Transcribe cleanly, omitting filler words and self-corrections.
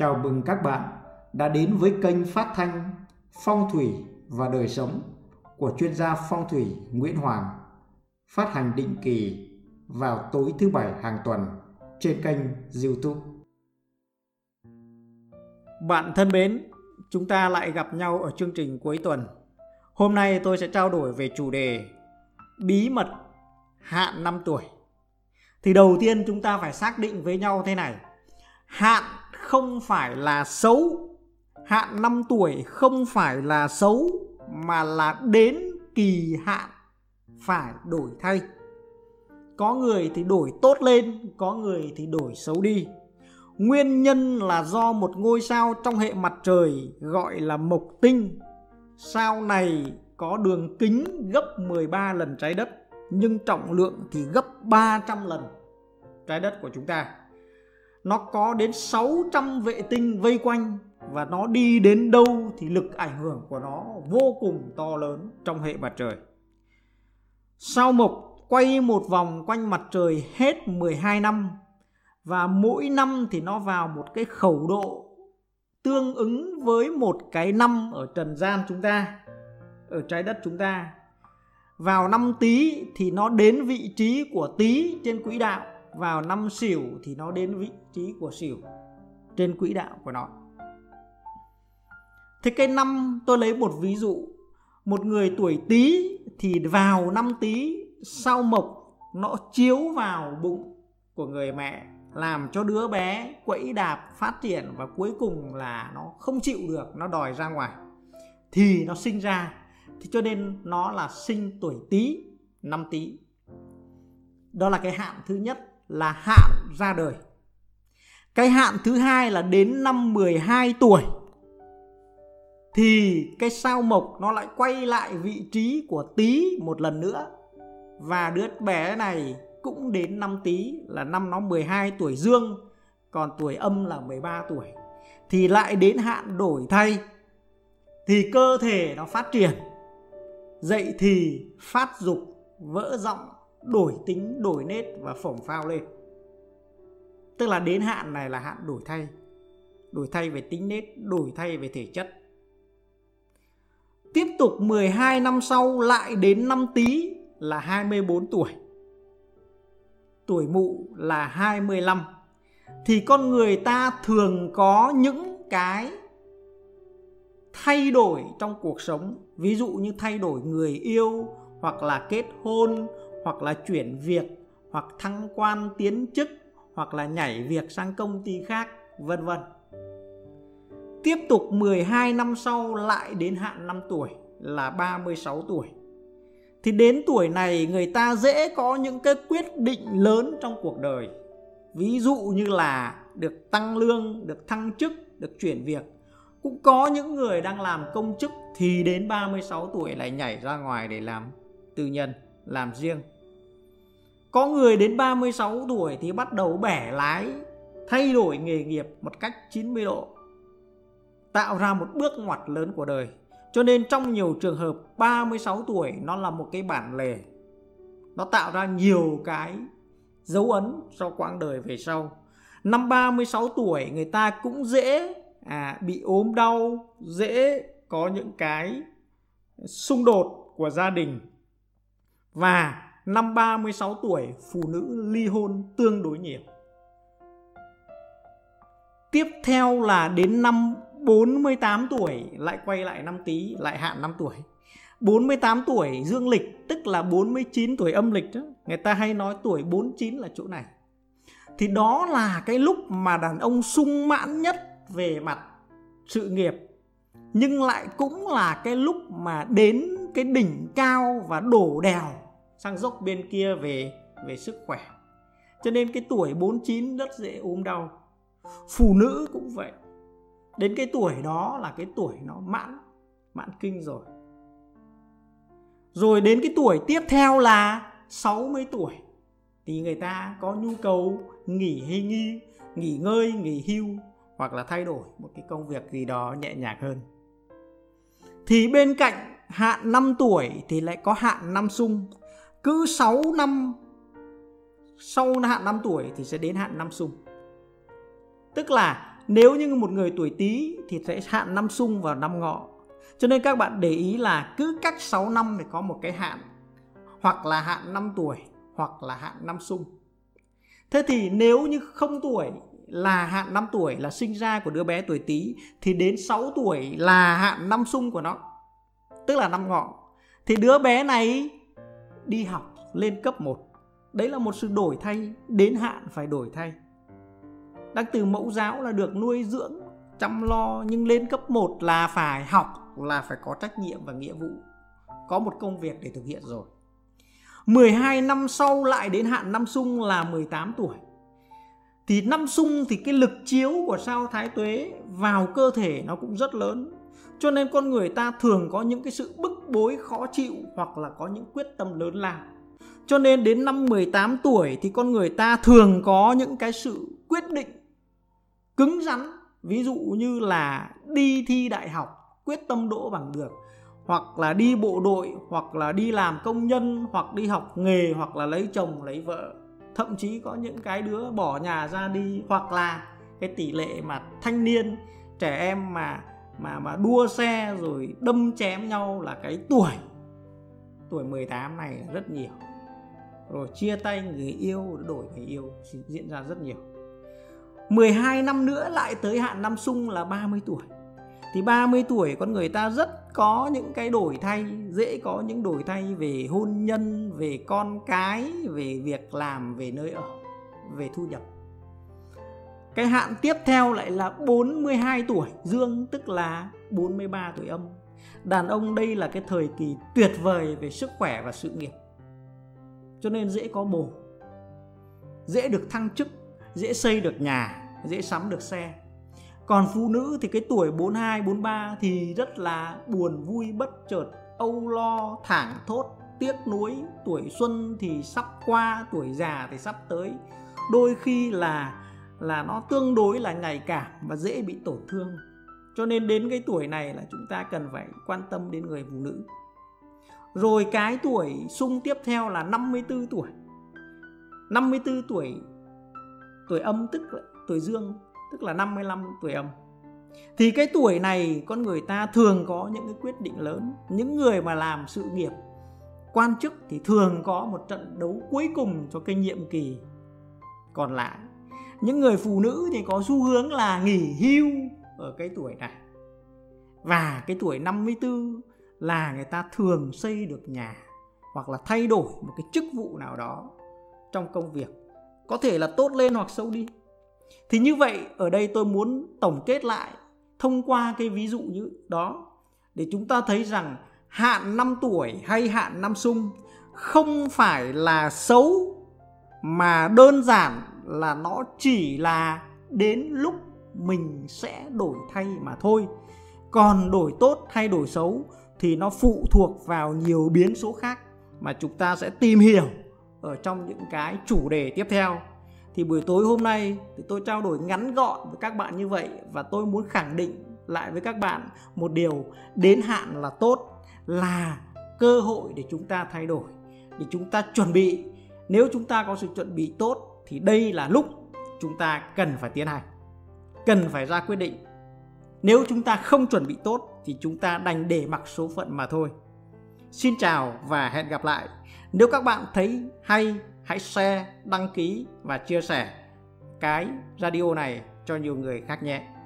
Chào mừng các bạn đã đến với kênh phát thanh Phong thủy và đời sống của chuyên gia phong thủy Nguyễn Hoàng, phát hành định kỳ vào tối thứ Bảy hàng tuần trên kênh YouTube. Bạn thân mến, chúng ta lại gặp nhau ở chương trình cuối tuần. Hôm nay tôi sẽ trao đổi về chủ đề bí mật hạn 5 tuổi. Thì đầu tiên chúng ta phải xác định với nhau thế này. Hạn không phải là xấu. Hạn 5 tuổi không phải là xấu, mà là đến kỳ hạn phải đổi thay. Có người thì đổi tốt lên, có người thì đổi xấu đi. Nguyên nhân là do một ngôi sao trong hệ mặt trời gọi là Mộc Tinh. Sao này có đường kính gấp 13 lần trái đất, nhưng trọng lượng thì gấp 300 lần trái đất của chúng ta. Nó có đến 600 vệ tinh vây quanh, và nó đi đến đâu thì lực ảnh hưởng của nó vô cùng to lớn trong hệ mặt trời. Sao Mộc quay một vòng quanh mặt trời hết 12 năm, và mỗi năm thì nó vào một cái khẩu độ tương ứng với một cái năm ở trần gian chúng ta, ở trái đất chúng ta. Vào năm Tý thì nó đến vị trí của Tý trên quỹ đạo, vào năm Sửu thì nó đến vị trí của Sửu trên quỹ đạo của nó. Thế cái năm, tôi lấy một ví dụ, một người tuổi Tý thì vào năm Tý, sao Mộc nó chiếu vào bụng của người mẹ, làm cho đứa bé quẫy đạp phát triển, và cuối cùng là nó không chịu được, nó đòi ra ngoài thì nó sinh ra. Thì cho nên nó là sinh tuổi Tý, năm Tý. Đó là cái hạn thứ nhất, là hạn ra đời. Cái hạn thứ hai là đến năm 12 tuổi thì cái sao Mộc nó lại quay lại vị trí của Tý một lần nữa, và đứa bé này cũng đến năm Tý, là năm nó 12 tuổi dương, còn tuổi âm là 13 tuổi, thì lại đến hạn đổi thay. Thì cơ thể nó phát triển, dậy thì, phát dục, vỡ giọng, đổi tính, đổi nết và phổng phao lên. Tức là đến hạn này là hạn đổi thay. Đổi thay về tính nết, đổi thay về thể chất. Tiếp tục 12 năm sau lại đến năm Tý là 24 tuổi. Tuổi Mụ là 25. Thì con người ta thường có những cái thay đổi trong cuộc sống. Ví dụ như thay đổi người yêu, hoặc là kết hôn, hoặc là chuyển việc, hoặc thăng quan tiến chức, hoặc là nhảy việc sang công ty khác, vân vân. Tiếp tục 12 năm sau lại đến hạn 5 tuổi là 36 tuổi. Thì đến tuổi này người ta dễ có những cái quyết định lớn trong cuộc đời. Ví dụ như là được tăng lương, được thăng chức, được chuyển việc. Cũng có những người đang làm công chức thì đến 36 tuổi lại nhảy ra ngoài để làm tư nhân, làm riêng. Có người đến 36 tuổi thì bắt đầu bẻ lái, thay đổi nghề nghiệp một cách 90 độ, tạo ra một bước ngoặt lớn của đời. Cho nên trong nhiều trường hợp 36 tuổi nó là một cái bản lề, nó tạo ra nhiều cái dấu ấn cho quãng đời về sau. Năm 36 tuổi người ta cũng dễ bị ốm đau, dễ có những cái xung đột của gia đình. Và năm 36 tuổi phụ nữ ly hôn tương đối nhiều. Tiếp theo là đến năm 48 tuổi lại quay lại năm Tý, lại hạn 5 tuổi. 48 tuổi dương lịch tức là 49 tuổi âm lịch đó. Người ta hay nói tuổi 49 là chỗ này. Thì đó là cái lúc mà đàn ông sung mãn nhất về mặt sự nghiệp, nhưng lại cũng là cái lúc mà đến cái đỉnh cao và đổ đèo sang dốc bên kia về sức khỏe. Cho nên cái tuổi 49 rất dễ ốm đau. Phụ nữ cũng vậy. Đến cái tuổi đó là cái tuổi nó mãn kinh rồi. Rồi đến cái tuổi tiếp theo là 60 tuổi thì người ta có nhu cầu nghỉ ngơi, nghỉ hưu, hoặc là thay đổi một cái công việc gì đó nhẹ nhàng hơn. Thì bên cạnh hạn 5 tuổi thì lại có hạn năm xung. Cứ 6 năm sau hạn 5 tuổi thì sẽ đến hạn năm xung. Tức là Nếu như một người tuổi Tý thì sẽ hạn năm xung vào năm Ngọ. Cho nên các bạn để ý là cứ cách 6 năm phải có một cái hạn, hoặc là hạn 5 tuổi, hoặc là hạn 5 xung. Thế thì nếu như không tuổi là hạn 5 tuổi là sinh ra của đứa bé tuổi Tý, thì đến 6 tuổi là hạn 5 xung của nó, tức là năm Ngọ. Thì đứa bé này đi học lên cấp 1. Đấy là một sự đổi thay, đến hạn phải đổi thay. Đang từ mẫu giáo là được nuôi dưỡng, chăm lo, nhưng lên cấp 1 là phải học, là phải có trách nhiệm và nghĩa vụ, có một công việc để thực hiện rồi. 12 năm sau lại đến hạn năm xung là 18 tuổi. Thì năm xung thì cái lực chiếu của sao Thái Tuế vào cơ thể nó cũng rất lớn. Cho nên con người ta thường có những cái sự bức bối khó chịu, hoặc là có những quyết tâm lớn lao. Cho nên đến năm 18 tuổi thì con người ta thường có những cái sự quyết định cứng rắn. Ví dụ như là đi thi đại học, quyết tâm đỗ bằng được, hoặc là đi bộ đội, hoặc là đi làm công nhân, hoặc đi học nghề, hoặc là lấy chồng, lấy vợ. Thậm chí có những cái đứa bỏ nhà ra đi, hoặc là cái tỷ lệ mà thanh niên, trẻ em mà đua xe rồi đâm chém nhau là cái tuổi 18 này là rất nhiều. Rồi chia tay người yêu, đổi người yêu diễn ra rất nhiều. 12 năm nữa lại tới hạn năm xung là 30 tuổi. Thì 30 tuổi con người ta rất có những cái đổi thay, dễ có những đổi thay về hôn nhân, về con cái, về việc làm, về nơi ở, về thu nhập. Cái hạn tiếp theo lại là 42 tuổi dương, tức là 43 tuổi âm. Đàn ông đây là cái thời kỳ tuyệt vời về sức khỏe và sự nghiệp. Cho nên dễ có bồ, dễ được thăng chức, dễ xây được nhà, dễ sắm được xe. Còn phụ nữ thì cái tuổi 42, 43 thì rất là buồn vui bất chợt, âu lo, thảng thốt, tiếc nuối. Tuổi xuân thì sắp qua, tuổi già thì sắp tới. Đôi khi là nó tương đối là nhạy cảm và dễ bị tổn thương. Cho nên đến cái tuổi này là chúng ta cần phải quan tâm đến người phụ nữ. Rồi cái tuổi xung tiếp theo là 54 tuổi. 54 tuổi âm tức là tuổi dương, tức là 55 tuổi âm. Thì cái tuổi này con người ta thường có những cái quyết định lớn. Những người mà làm sự nghiệp, quan chức thì thường có một trận đấu cuối cùng cho cái nhiệm kỳ còn lại. Những người phụ nữ thì có xu hướng là nghỉ hưu ở cái tuổi này. Và cái tuổi 54 là người ta thường xây được nhà, hoặc là thay đổi một cái chức vụ nào đó trong công việc, có thể là tốt lên hoặc xấu đi. Thì như vậy ở đây tôi muốn tổng kết lại thông qua cái ví dụ như đó, để chúng ta thấy rằng hạn 5 tuổi hay hạn 5 xung không phải là xấu, mà đơn giản là nó chỉ là đến lúc mình sẽ đổi thay mà thôi. Còn đổi tốt hay đổi xấu thì nó phụ thuộc vào nhiều biến số khác mà chúng ta sẽ tìm hiểu ở trong những cái chủ đề tiếp theo. Thì buổi tối hôm nay thì tôi trao đổi ngắn gọn với các bạn như vậy, và tôi muốn khẳng định lại với các bạn một điều: đến hạn là tốt, là cơ hội để chúng ta thay đổi, để chúng ta chuẩn bị. Nếu chúng ta có sự chuẩn bị tốt thì đây là lúc chúng ta cần phải tiến hành, cần phải ra quyết định. Nếu chúng ta không chuẩn bị tốt thì chúng ta đành để mặc số phận mà thôi. Xin chào và hẹn gặp lại. Nếu các bạn thấy hay, hãy share, đăng ký và chia sẻ cái radio này cho nhiều người khác nhé.